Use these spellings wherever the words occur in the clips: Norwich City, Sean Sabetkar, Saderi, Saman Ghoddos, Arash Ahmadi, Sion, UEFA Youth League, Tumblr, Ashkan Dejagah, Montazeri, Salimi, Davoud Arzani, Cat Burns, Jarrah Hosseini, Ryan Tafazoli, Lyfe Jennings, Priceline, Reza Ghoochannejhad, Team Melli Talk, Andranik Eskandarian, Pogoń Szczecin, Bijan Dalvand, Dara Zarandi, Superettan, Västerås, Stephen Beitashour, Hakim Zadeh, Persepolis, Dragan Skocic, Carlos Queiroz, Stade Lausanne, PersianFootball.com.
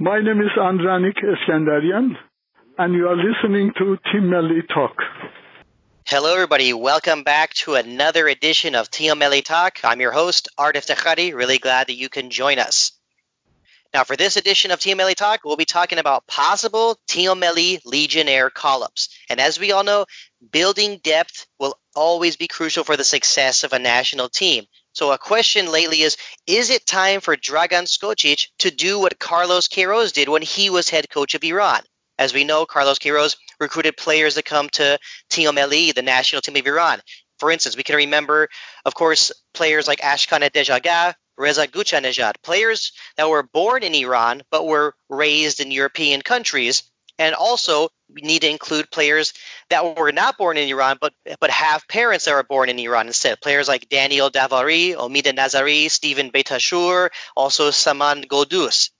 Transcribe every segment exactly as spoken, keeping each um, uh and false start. My name is Andranik Eskandarian, and you are listening to Team Melli Talk. Hello, everybody. Welcome back to another edition of Team Melli Talk. I'm your host, Ardif Techari. Really glad that you can join us. Now, for this edition of Team Melli Talk, we'll be talking about possible Team Melli Legionnaire call-ups. And as we all know, building depth will always be crucial for the success of a national team. So a question lately is, is it time for Dragan Skocic to do what Carlos Queiroz did when he was head coach of Iran? As we know, Carlos Queiroz recruited players that come to Team Melli, the national team of Iran. For instance, we can remember, of course, players like Ashkan Dejagah, Reza Ghoochannejhad, players that were born in Iran but were raised in European countries. And also, we need to include players that were not born in Iran, but but have parents that were born in Iran instead. Players like Daniel Davari, Omid Nazari, Stephen Beitashour, also Saman Ghoddos.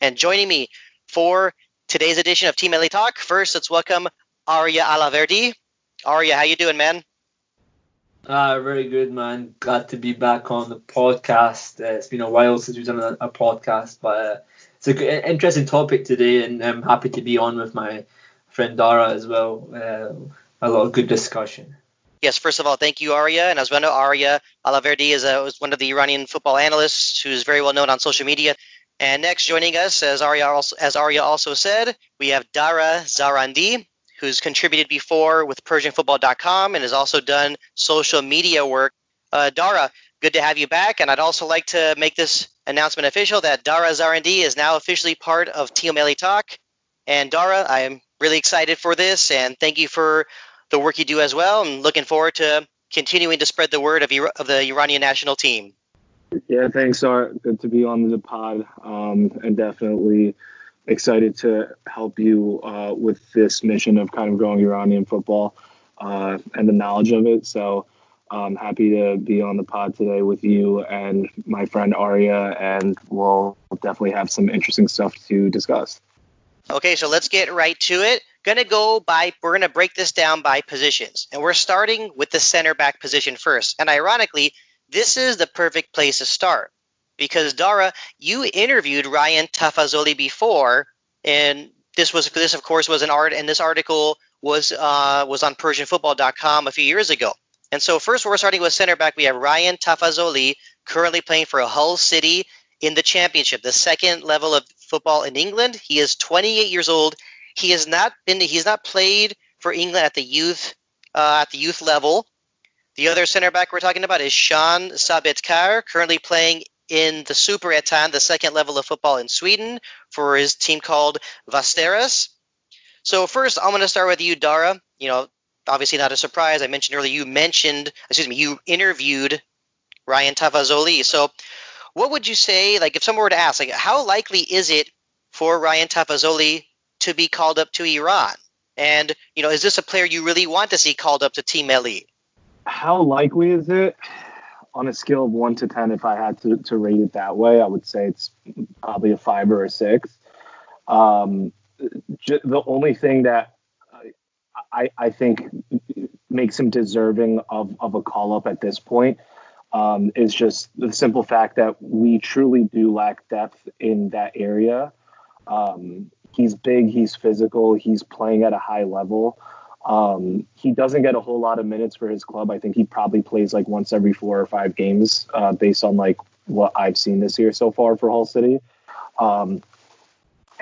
And joining me for today's edition of Team Melli Talk, first, let's welcome Arya Alaverdi. Arya, how you doing, man? Uh, very good, man. Glad to be back on the podcast. Uh, it's been a while since we've done a, a podcast, but... Uh, It's an interesting topic today, and I'm happy to be on with my friend Dara as well. Uh, a lot of good discussion. Yes, first of all, thank you, Arya. And as we know, Arya Alaverdi is, a, is one of the Iranian football analysts who is very well known on social media. And next, joining us, as Arya also, as Arya also said, we have Dara Zarandi, who's contributed before with Persian Football dot com and has also done social media work. Uh, Dara, good to have you back, and I'd also like to make this announcement official that Dara Zarandi is now officially part of Team Melli Talk. And Dara, I am really excited for this, and thank you for the work you do as well. I'm looking forward to continuing to spread the word of, Ira- of the Iranian national team. Yeah, thanks, Dara. Good to be on the pod, um, and definitely excited to help you uh, with this mission of kind of growing Iranian football uh, and the knowledge of it. So I'm happy to be on the pod today with you and my friend Arya, and we'll definitely have some interesting stuff to discuss. Okay, so let's get right to it. Gonna go by we're gonna break this down by positions, and we're starting with the center back position first. And ironically, this is the perfect place to start because Dara, you interviewed Ryan Tafazoli before, and this was this of course was an art, and this article was uh, was on Persian Football dot com a few years ago. And so first, we're starting with center back. We have Ryan Tafazoli, currently playing for Hull City in the Championship, the second level of football in England. He is twenty-eight years old. He has not been. He's not played for England at the youth uh, at the youth level. The other center back we're talking about is Sean Sabetkar, currently playing in the Superettan, the second level of football in Sweden, for his team called Västerås. So first, I'm going to start with you, Dara. You know. Obviously not a surprise. I mentioned earlier, you mentioned, excuse me, you interviewed Ryan Tafazoli. So what would you say, like if someone were to ask, like how likely is it for Ryan Tafazoli to be called up to Iran? And, you know, is this a player you really want to see called up to Team Melli? How likely is it? On a scale of one to ten, if I had to, to rate it that way, I would say it's probably a five or a six. Um, j- the only thing that I, I think makes him deserving of, of a call-up at this point um, is just the simple fact that we truly do lack depth in that area. Um, he's big, he's physical, he's playing at a high level. Um, he doesn't get a whole lot of minutes for his club. I think he probably plays like once every four or five games uh, based on like what I've seen this year so far for Hull City. Um,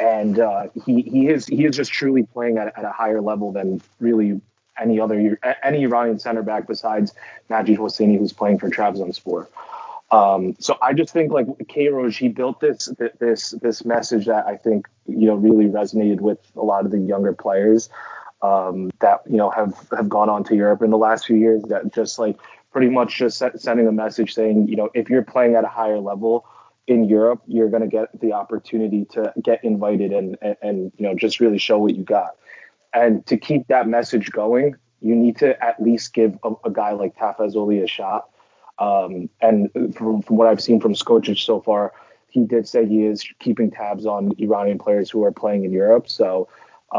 And uh, he he is he is just truly playing at, at a higher level than really any other any Iranian center back besides Majid Hosseini, who's playing for Trabzonspor. Um, so I just think like Queiroz, he built this this this message that I think you know really resonated with a lot of the younger players um, that you know have, have gone on to Europe in the last few years. That just like pretty much just sending a message saying you know if you're playing at a higher level in Europe, you're going to get the opportunity to get invited and, and, and, you know, just really show what you got. And to keep that message going, you need to at least give a, a guy like Tafazoli a shot. Um, and from, from what I've seen from Skocic so far, he did say he is keeping tabs on Iranian players who are playing in Europe. So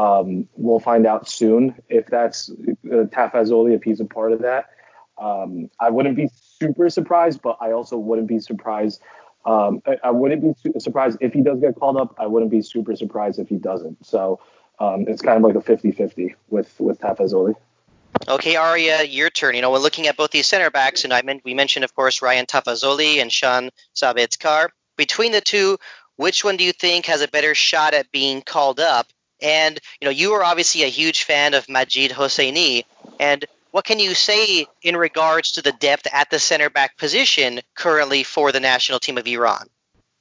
um, we'll find out soon if that's uh, Tafazoli, if he's a part of that. Um, I wouldn't be super surprised, but I also wouldn't be surprised Um, I, I wouldn't be su- surprised if he does get called up. I wouldn't be super surprised if he doesn't. So um, it's kind of like a fifty-fifty with, with Tafazoli. Okay, Arya, your turn. You know, when looking at both these center backs, and I meant, we mentioned, of course, Ryan Tafazoli and Sean Sabetkar. Between the two, which one do you think has a better shot at being called up? And, you know, you are obviously a huge fan of Majid Hosseini. And what can you say in regards to the depth at the center back position currently for the national team of Iran?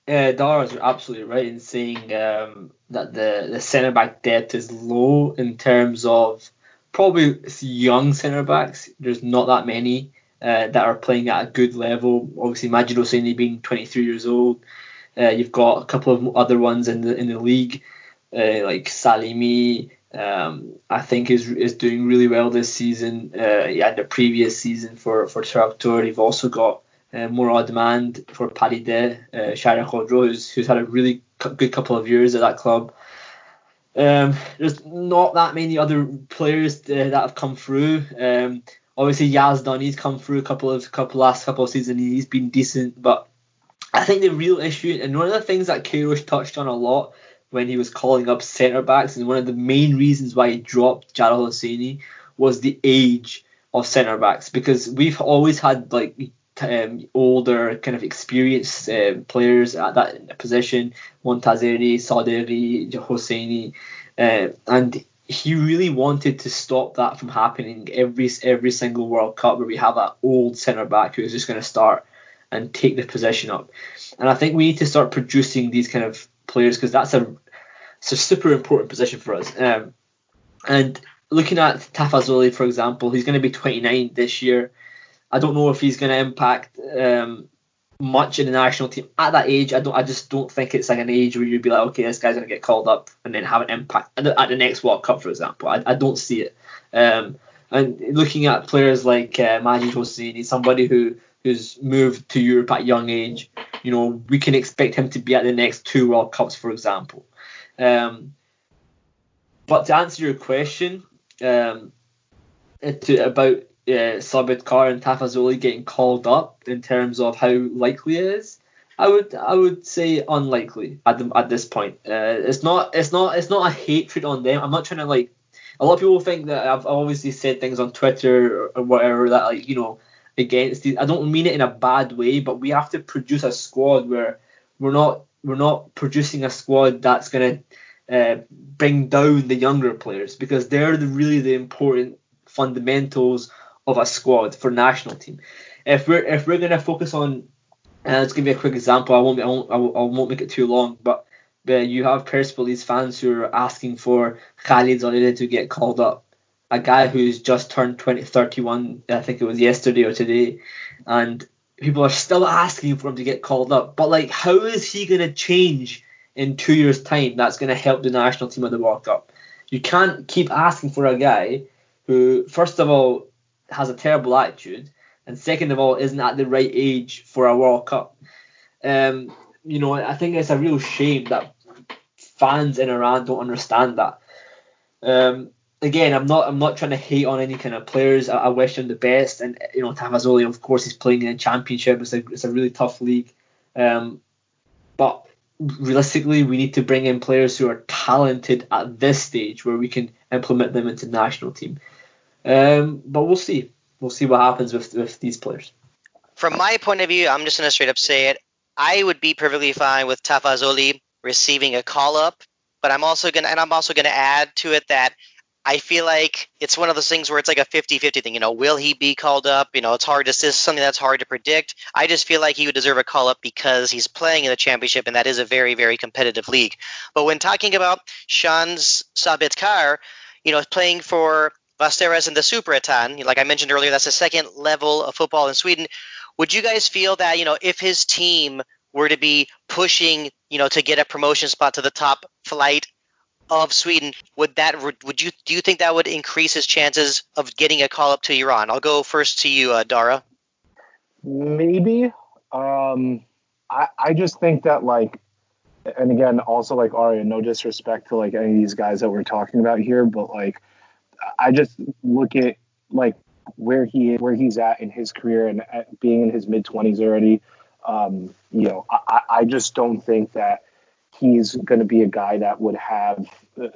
Uh, Dara's absolutely right in saying um, that the, the center back depth is low in terms of probably young center backs. There's not that many uh, that are playing at a good level. Obviously, Majid Hosseini being twenty-three years old. Uh, you've got a couple of other ones in the in the league, uh, like Salimi. Um, I think is is doing really well this season. Uh, yeah, the previous season for for Trabzonspor, you've also got uh, Murad Mand for Padide, uh, Jarrah Hosseini, who's, who's had a really cu- good couple of years at that club. Um, there's not that many other players uh, that have come through. Um, obviously Yazdani's come through a couple of couple last couple of seasons. He's been decent, but I think the real issue, and one of the things that Queiroz touched on a lot when he was calling up centre-backs, and one of the main reasons why he dropped Jarrah Hosseini was the age of centre-backs, because we've always had like um, older, kind of experienced uh, players at that position, Montazeri, Saderi, Hosseini, uh, and he really wanted to stop that from happening every, every single World Cup where we have an old centre-back who's just going to start and take the position up. And I think we need to start producing these kind of players, because that's a, it's a super important position for us. Um, and looking at Tafazoli, for example, he's going to be twenty-nine this year. I don't know if he's going to impact um, much in the national team at that age. I don't. I just don't think it's like an age where you'd be like, okay, this guy's going to get called up and then have an impact at the next World Cup, for example. I, I don't see it. Um, and looking at players like uh, Majid Hosseini, somebody who who's moved to Europe at a young age, you know, we can expect him to be at the next two World Cups, for example. Um, but to answer your question um, to, about uh, Sabetkar and Tafazoli getting called up in terms of how likely it is, I would I would say unlikely at the, at this point. Uh, it's not it's not it's not a hatred on them. I'm not trying to like. A lot of people think that I've obviously said things on Twitter or, or whatever that like you know. Against these, I don't mean it in a bad way, but we have to produce a squad where we're not we're not producing a squad that's going to uh, bring down the younger players, because they're the, really the important fundamentals of a squad for national team. If we're if we're going to focus on, and uh, let's give you a quick example. I won't I won't, I won't make it too long, but uh, you have Persepolis fans who are asking for Khalid Zalili to get called up. A guy who's just turned twenty, thirty-one, I think it was yesterday or today, and people are still asking for him to get called up. But, like, how is he going to change in two years' time that's going to help the national team at the World Cup? You can't keep asking for a guy who, first of all, has a terrible attitude, and second of all, isn't at the right age for a World Cup. Um, you know, I think it's a real shame that fans in Iran don't understand that. Um Again, I'm not. I'm not trying to hate on any kind of players. I, I wish them the best, and you know, Tafazoli, of course, he's playing in a championship. It's a it's a really tough league, um, but realistically, we need to bring in players who are talented at this stage, where we can implement them into the national team. Um, but we'll see. We'll see what happens with with these players. From my point of view, I'm just gonna straight up say it. I would be perfectly fine with Tafazoli receiving a call up, but I'm also gonna and I'm also gonna add to it that. I feel like it's one of those things where it's like a fifty-fifty thing. You know, will he be called up? You know, it's hard. This is something that's hard to predict. I just feel like he would deserve a call up because he's playing in the championship, and that is a very, very competitive league. But when talking about Sean Sabetkar, you know, playing for Västerås in the Superettan, like I mentioned earlier, that's the second level of football in Sweden. Would you guys feel that, you know, if his team were to be pushing, you know, to get a promotion spot to the top flight of Sweden, would that would you do you think that would increase his chances of getting a call up to Iran? I'll go first to you, uh, Dara. Maybe. Um, I I just think that like, and again, also like Arya, no disrespect to like any of these guys that we're talking about here, but like, I just look at like where he where he's at in his career and being in his mid twenties already. Um, you know, I, I just don't think that he's going to be a guy that would have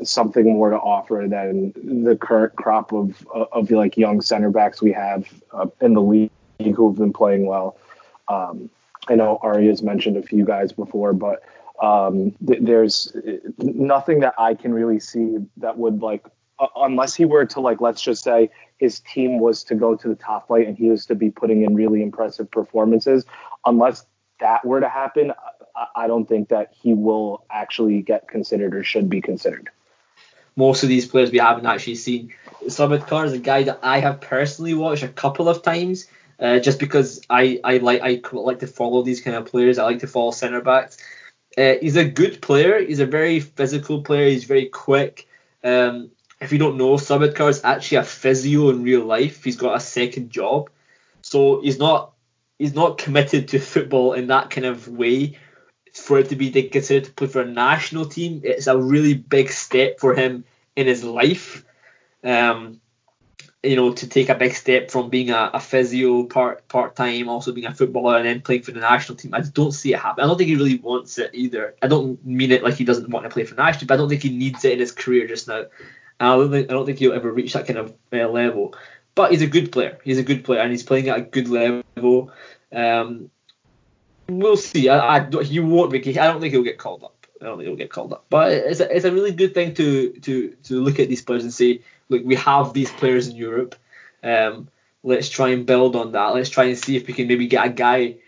something more to offer than the current crop of of like young center backs we have uh, in the league who've been playing well. Um, I know Arya's mentioned a few guys before, but um, th- there's nothing that I can really see that would like, uh, unless he were to like, let's just say his team was to go to the top flight and he was to be putting in really impressive performances. Unless that were to happen, I don't think that he will actually get considered or should be considered. Most of these players we haven't actually seen. Sabetkar is a guy that I have personally watched a couple of times, uh, just because I, I like I like to follow these kind of players. I like to follow centre backs. Uh, he's a good player. He's a very physical player. He's very quick. Um, if you don't know, Sabetkar is actually a physio in real life. He's got a second job, so he's not he's not committed to football in that kind of way. For it to be considered to play for a national team, it's a really big step for him in his life. Um, you know, to take a big step from being a, a physio part part time, also being a footballer, and then playing for the national team. I don't see it happen. I don't think he really wants it either. I don't mean it like he doesn't want to play for the national team, but I don't think he needs it in his career just now. And I don't think I don't think he'll ever reach that kind of uh, level. But he's a good player. He's a good player, and he's playing at a good level. Um, We'll see. I, I he won't. Be, I don't think he'll get called up. I don't think he'll get called up. But it's a, it's a really good thing to to to look at these players and say, look, we have these players in Europe. Um, let's try and build on that. Let's try and see if we can maybe get a guy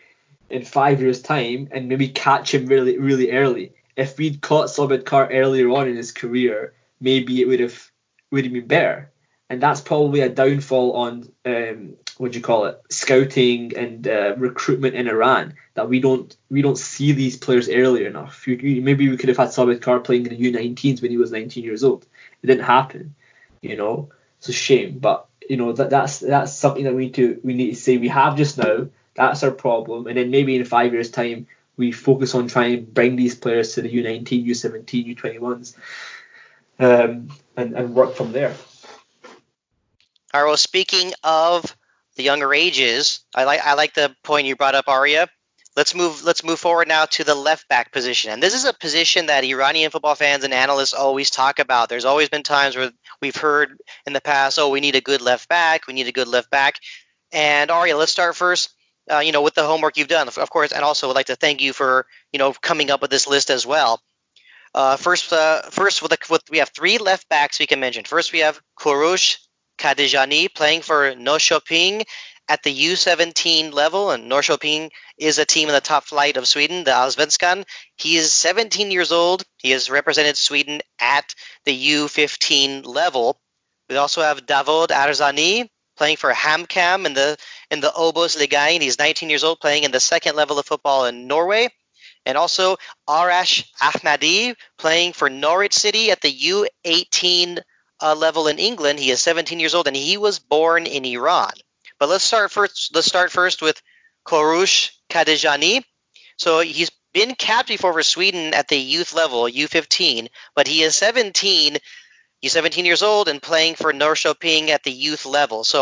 in five years' time and maybe catch him really really early. If we'd caught Sabetkar earlier on in his career, maybe it would have would have been better. And that's probably a downfall on um, what do you call it, scouting and uh, recruitment in Iran, that we don't we don't see these players early enough. You, you, maybe we could have had Sabetkar playing in the U nineteens when he was nineteen years old. It didn't happen, you know. It's a shame, but you know that that's that's something that we need to we need to say we have just now. That's our problem, and then maybe in five years' time we focus on trying to bring these players to the U nineteen, U seventeen, U twenty-ones, um, and and work from there. All right, well, speaking of the younger ages, I like I like the point you brought up, Arya. Let's move let's move forward now to the left back position. And this is a position that Iranian football fans and analysts always talk about. There's always been times where we've heard in the past, oh, we need a good left back, we need a good left back. And Arya, let's start first, uh, you know, with the homework you've done, of course, and also would like to thank you for, you know, coming up with this list as well. Uh, first, uh, first with, the, with we have three left backs we can mention. First, we have Kouroush Kadejani playing for Norrköping at the U seventeen level, and Norrköping is a team in the top flight of Sweden, the Allsvenskan. He is seventeen years old. He has represented Sweden at the U fifteen level. We also have Davoud Arzani playing for HamKam in the in the Obosligaen. He's nineteen years old, playing in the second level of football in Norway. And also Arash Ahmadi playing for Norwich City at the U eighteen Uh, level in England. He is seventeen years old, and he was born in Iran. But let's start first. Let's start first with Kouroush Kadejani. So he's been capped before for Sweden at the youth level, U fifteen, but he is seventeen. He's seventeen years old and playing for Norrköping at the youth level. So,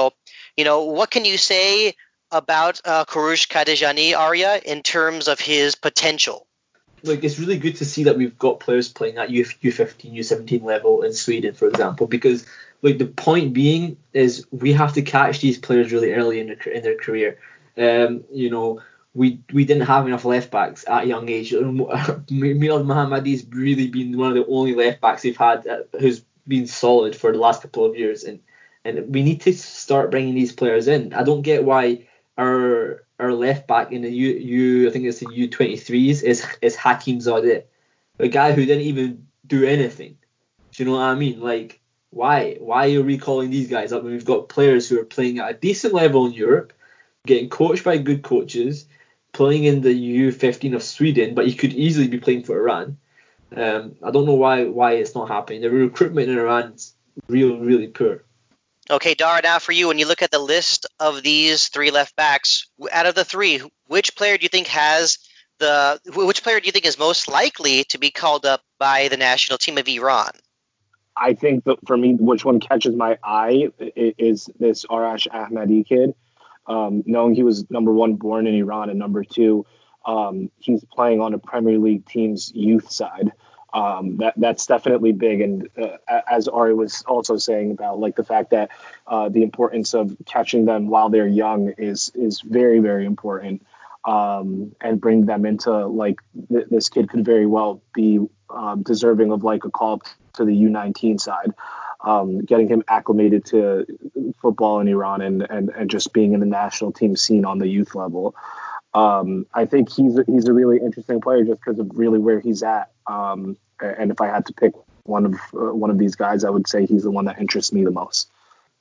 you know, what can you say about uh, Kouroush Kadejani, Arya, in terms of his potential? Like, it's really good to see that we've got players playing at U fifteen, U seventeen level in Sweden, for example, because like the point being is we have to catch these players really early in their, in their career. Um, you know, we we didn't have enough left backs at a young age. Milad Mohammadi's really been one of the only left backs we've had who's been solid for the last couple of years, and and we need to start bringing these players in. I don't get why our our left back in the U, U I think it's the U twenty-threes is is Hakim Zadeh, a guy who didn't even do anything. Do you know what I mean? Like, why why are we calling these guys up when we've got players who are playing at a decent level in Europe, getting coached by good coaches, playing in the U fifteen of Sweden, but he could easily be playing for Iran. Um, I don't know why why it's not happening. The recruitment in Iran is real really poor. Okay, Dara, now for you, when you look at the list of these three left backs, out of the three, which player do you think has the which player do you think is most likely to be called up by the national team of Iran? I think that for me, which one catches my eye is this Arash Ahmadi kid. Um, knowing he was number one born in Iran and number two um, he's playing on a Premier League team's youth side. Um, that that's definitely big. And uh, as Ari was also saying about like the fact that uh, the importance of catching them while they're young is is very, very important. Um, and bring them into like th- this kid could very well be um, deserving of like a call up to the U nineteen side. Um, getting him acclimated to football in Iran and, and, and just being in the national team scene on the youth level. Um, I think he's he's a really interesting player just because of really where he's at. Um, and if I had to pick one of uh, one of these guys, I would say he's the one that interests me the most.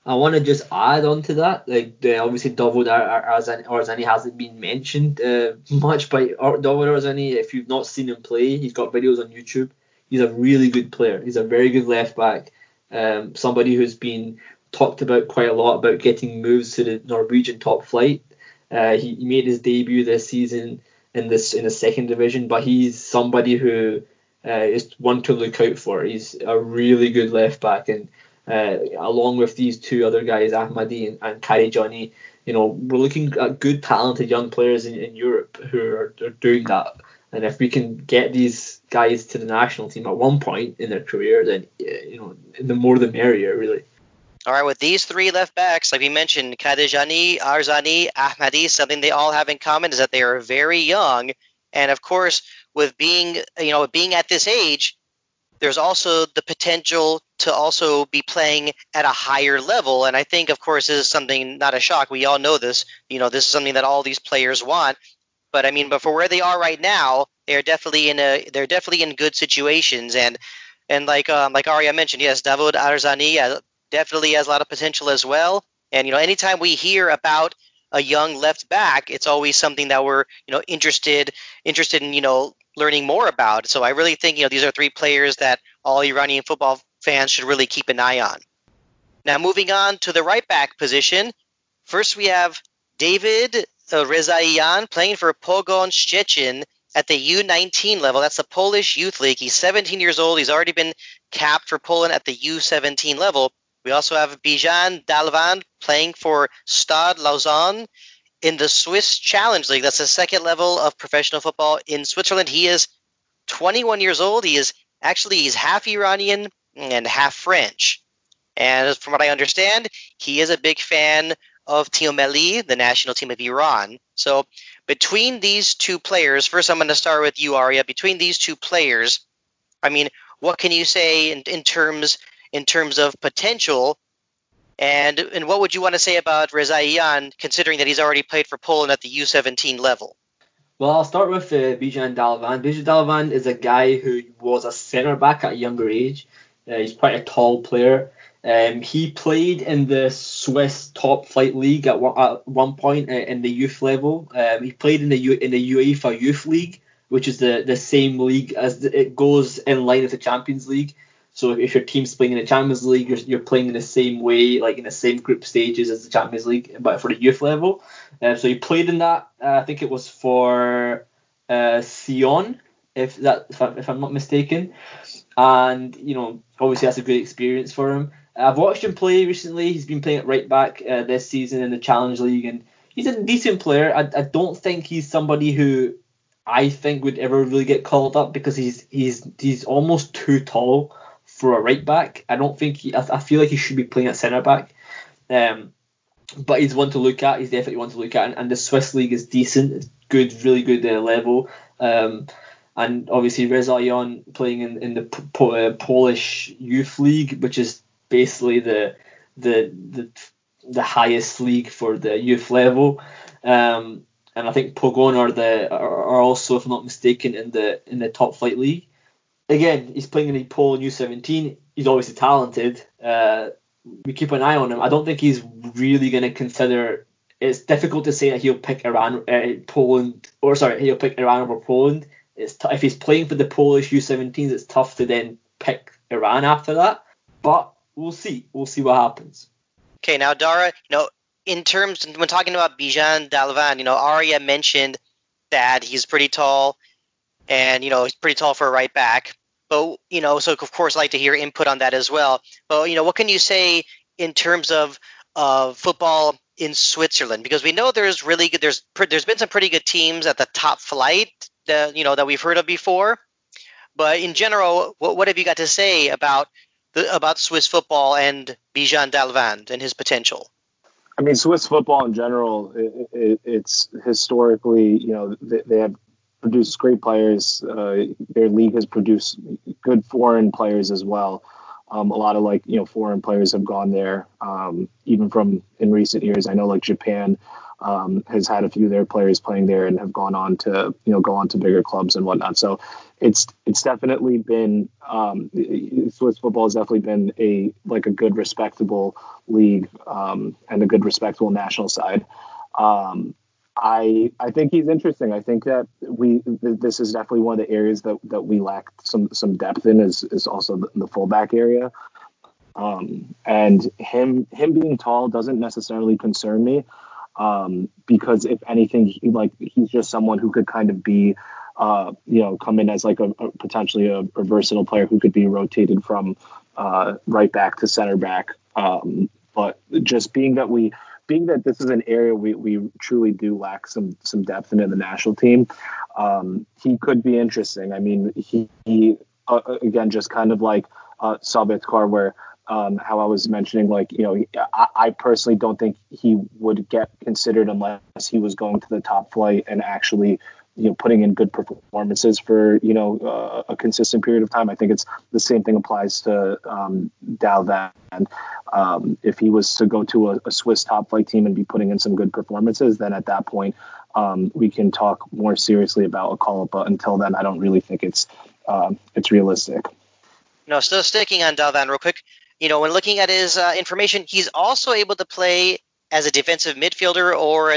I want to just add on to that. Like uh, obviously, Davoud Arzani, Arzani hasn't been mentioned uh, much, but Ar- Davoud Arzani, if you've not seen him play, he's got videos on YouTube. He's a really good player. He's a very good left back. Um, somebody who's been talked about quite a lot about getting moves to the Norwegian top flight. Uh, he, he made his debut this season in this in the second division, but he's somebody who uh, is one to look out for. He's a really good left back, and uh, along with these two other guys, Ahmadi and, and Kadejani, you know, we're looking at good, talented young players in, in Europe who are, are doing that. And if we can get these guys to the national team at one point in their career, then, you know, the more the merrier, really. All right, with these three left backs, like we mentioned, Kadejani, Arzani, Ahmadi, something they all have in common is that they are very young. And, of course, with being, you know, being at this age, there's also the potential to also be playing at a higher level. And I think, of course, this is something, not a shock. We all know this. You know, this is something that all these players want. But I mean, but for where they are right now, they're definitely in a they're definitely in good situations. And and like um, like Arya mentioned, yes, Davoud Arzani definitely has a lot of potential as well. And you know, anytime we hear about a young left back, it's always something that we're you know interested interested in you know learning more about. So I really think you know these are three players that all Iranian football fans should really keep an eye on. Now moving on to the right back position, first we have David Rezaian playing for Pogoń Szczecin at the U nineteen level. That's the Polish Youth League. He's seventeen years old. He's already been capped for Poland at the U seventeen level. We also have Bijan Dalvand playing for Stade Lausanne in the Swiss Challenge League. That's the second level of professional football in Switzerland. He is twenty-one years old. He is actually he's half Iranian and half French. And from what I understand, he is a big fan of Team Melli, the national team of Iran. So between these two players, first I'm going to start with you, Arya. Between these two players, I mean, what can you say in, in terms in terms of potential? And and what would you want to say about Rezaian, considering that he's already played for Poland at the U seventeen level? Well, I'll start with uh, Bijan Dalvand. Bijan Dalvand is a guy who was a centre-back at a younger age. Uh, he's quite a tall player. Um, he played in the Swiss top flight league at one, at one point in the youth level. Um, he played in the U, in the UEFA Youth League, which is the, the same league as the, it goes in line with the Champions League. So if your team's playing in the Champions League, you're, you're playing in the same way, like in the same group stages as the Champions League, but for the youth level. Um, so he played in that. Uh, I think it was for uh, Sion, if that if, I, if I'm not mistaken. And you know, obviously that's a good experience for him. I've watched him play recently. He's been playing at right back uh, this season in the Challenge League, and he's a decent player. I, I don't think he's somebody who I think would ever really get called up because he's he's he's almost too tall for a right back. I don't think he, I, I feel like he should be playing at centre back. Um, but he's one to look at. He's definitely one to look at, and, and the Swiss league is decent. It's good, really good uh, level. Um, and obviously Rezaian playing in in the po- uh, Polish Youth League, which is basically the the the the highest league for the youth level, um, and I think Pogoń are the are, are also, if I'm not mistaken, in the in the top flight league. Again, he's playing in the Poland U seventeen. He's obviously talented. Uh, we keep an eye on him. I don't think he's really going to consider. It's difficult to say that he'll pick Iran, uh, Poland, or sorry, he'll pick Iran over Poland. It's t- if he's playing for the Polish U seventeens, it's tough to then pick Iran after that, but. We'll see. We'll see what happens. Okay, now Dara, you know, in terms when talking about Bijan Dalvand, you know, Arya mentioned that he's pretty tall, and you know, he's pretty tall for a right back. But you know, so of course, I'd like to hear input on that as well. But you know, what can you say in terms of uh, football in Switzerland? Because we know there's really good, there's there's been some pretty good teams at the top flight, uh, you know, that we've heard of before. But in general, what, what have you got to say about the, about Swiss football and Bijan Dalvand and his potential? I mean, Swiss football in general, it, it, it's historically, you know, they, they have produced great players. Uh, their league has produced good foreign players as well. Um, a lot of like, you know, foreign players have gone there, um, even from in recent years. I know like Japan um, has had a few of their players playing there and have gone on to, you know, go on to bigger clubs and whatnot. So it's it's definitely been um, Swiss football has definitely been a like a good, respectable league um, and a good, respectable national side. Um, I I think he's interesting. I think that we this is definitely one of the areas that, that we lack some some depth in is is also the, the fullback area. Um, and him him being tall doesn't necessarily concern me um, because if anything, he, like he's just someone who could kind of be uh, you know come in as like a, a potentially a, a versatile player who could be rotated from uh, right back to center back. Um, but just being that we. Being that this is an area we, we truly do lack some some depth into the national team, um, he could be interesting. I mean, he, he uh, again, just kind of like uh, Sabetkar, where um, how I was mentioning, like, you know, I, I personally don't think he would get considered unless he was going to the top flight and actually, you know, putting in good performances for, you know, uh, a consistent period of time. I think it's the same thing applies to um, Dalvand. Um, if he was to go to a, a Swiss top flight team and be putting in some good performances, then at that point um, we can talk more seriously about a call up. But until then, I don't really think it's um, it's realistic. No, still sticking on Dalvand real quick. You know, when looking at his uh, information, he's also able to play as a defensive midfielder or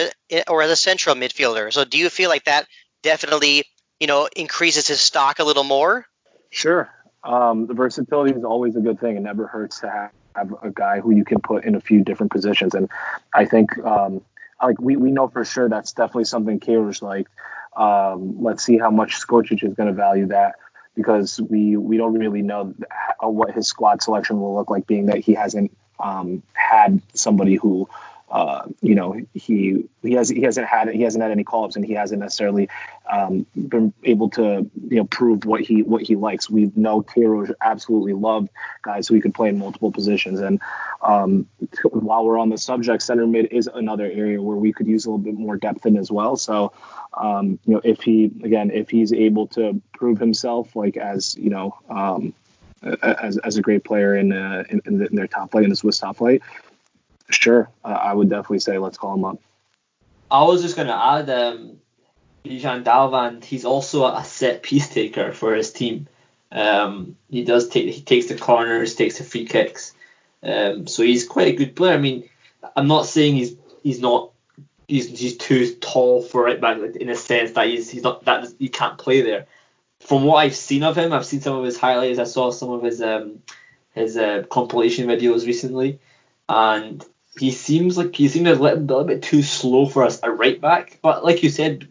or as a central midfielder. So do you feel like that definitely, you know, increases his stock a little more? Sure. Um, the versatility is always a good thing. It never hurts to have, have a guy who you can put in a few different positions. And I think, um, like, we, we know for sure that's definitely something Queiroz liked. Um, let's see how much Skocic is going to value that, because we, we don't really know what his squad selection will look like, being that he hasn't um, had somebody who – Uh, you know, he he has he hasn't had he hasn't had any call-ups, and he hasn't necessarily um, been able to, you know, prove what he what he likes. We know Queiroz absolutely loved guys who he could play in multiple positions. And um, while we're on the subject, center mid is another area where we could use a little bit more depth in as well. So um, you know, if he again if he's able to prove himself, like as you know um, as as a great player in uh, in, in their top flight, in the Swiss top flight. Sure, uh, I would definitely say let's call him up. I was just going to add, um, Bijan Dalvand. He's also a set piece taker for his team. Um, he does take he takes the corners, takes the free kicks. Um, so he's quite a good player. I mean, I'm not saying he's he's not he's he's too tall for right back, in a sense that he's he's not that he can't play there. From what I've seen of him, I've seen some of his highlights. I saw some of his um his uh, compilation videos recently, and He seems like he seems a little, a little bit too slow for us, a right back. But like you said,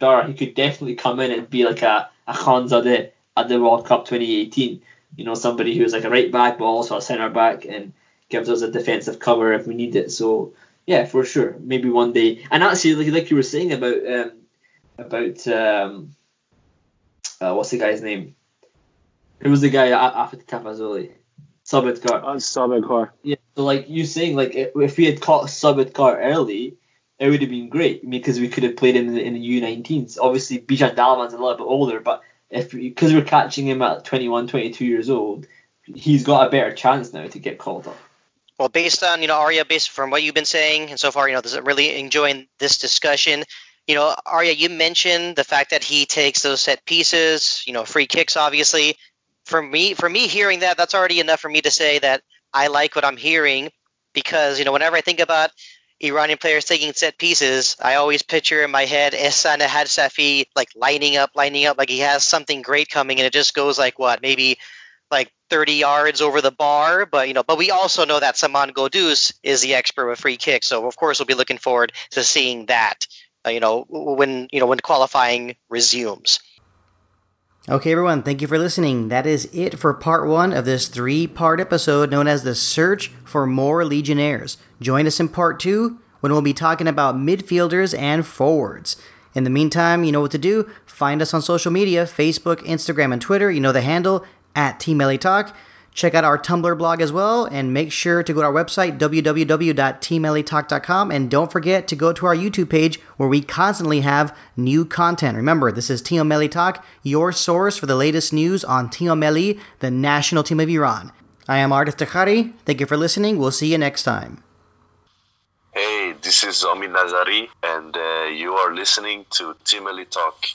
Dara, he could definitely come in and be like a, a Khan Zadeh at the World Cup twenty eighteen. You know, somebody who's like a right back, but also a centre back, and gives us a defensive cover if we need it. So yeah, for sure, maybe one day. And actually, like, like you were saying about um, about um, uh, what's the guy's name? Who was the guy after Tafazoli? Sabetkar. Uh, Sabetkar. Yeah, so like you saying, like if we had caught Sabetkar early, it would have been great, because we could have played him in the, in the U nineteens. Obviously, Bijan Dalman's a little bit older, but if because we, we're catching him at twenty-one, twenty-two years old, he's got a better chance now to get called up. Well, based on, you know, Arya, based from what you've been saying, and so far, you know, this is really enjoying this discussion. You know, Arya, you mentioned the fact that he takes those set pieces, you know, free kicks, obviously. For me, for me hearing that, that's already enough for me to say that I like what I'm hearing, because, you know, whenever I think about Iranian players taking set pieces, I always picture in my head Ehsan Hadsafi like lining up, lining up, like he has something great coming, and it just goes like what, maybe like thirty yards over the bar. But, you know, but we also know that Saman Ghoddos is the expert with free kicks, so of course we'll be looking forward to seeing that, uh, you know, when you know when qualifying resumes. Okay, everyone, thank you for listening. That is it for part one of this three-part episode known as The Search for More Legionnaires. Join us in part two, when we'll be talking about midfielders and forwards. In the meantime, you know what to do. Find us on social media, Facebook, Instagram, and Twitter. You know the handle, at Team Melli Talk. Check out our Tumblr blog as well, and make sure to go to our website, w w w dot team melli talk dot com, and don't forget to go to our YouTube page where we constantly have new content. Remember, this is Team Melli Talk, your source for the latest news on Team Melli, the national team of Iran. I am Ardif Techari. Thank you for listening. We'll see you next time. Hey, this is Omid Nazari, and uh, you are listening to Team Melli Talk.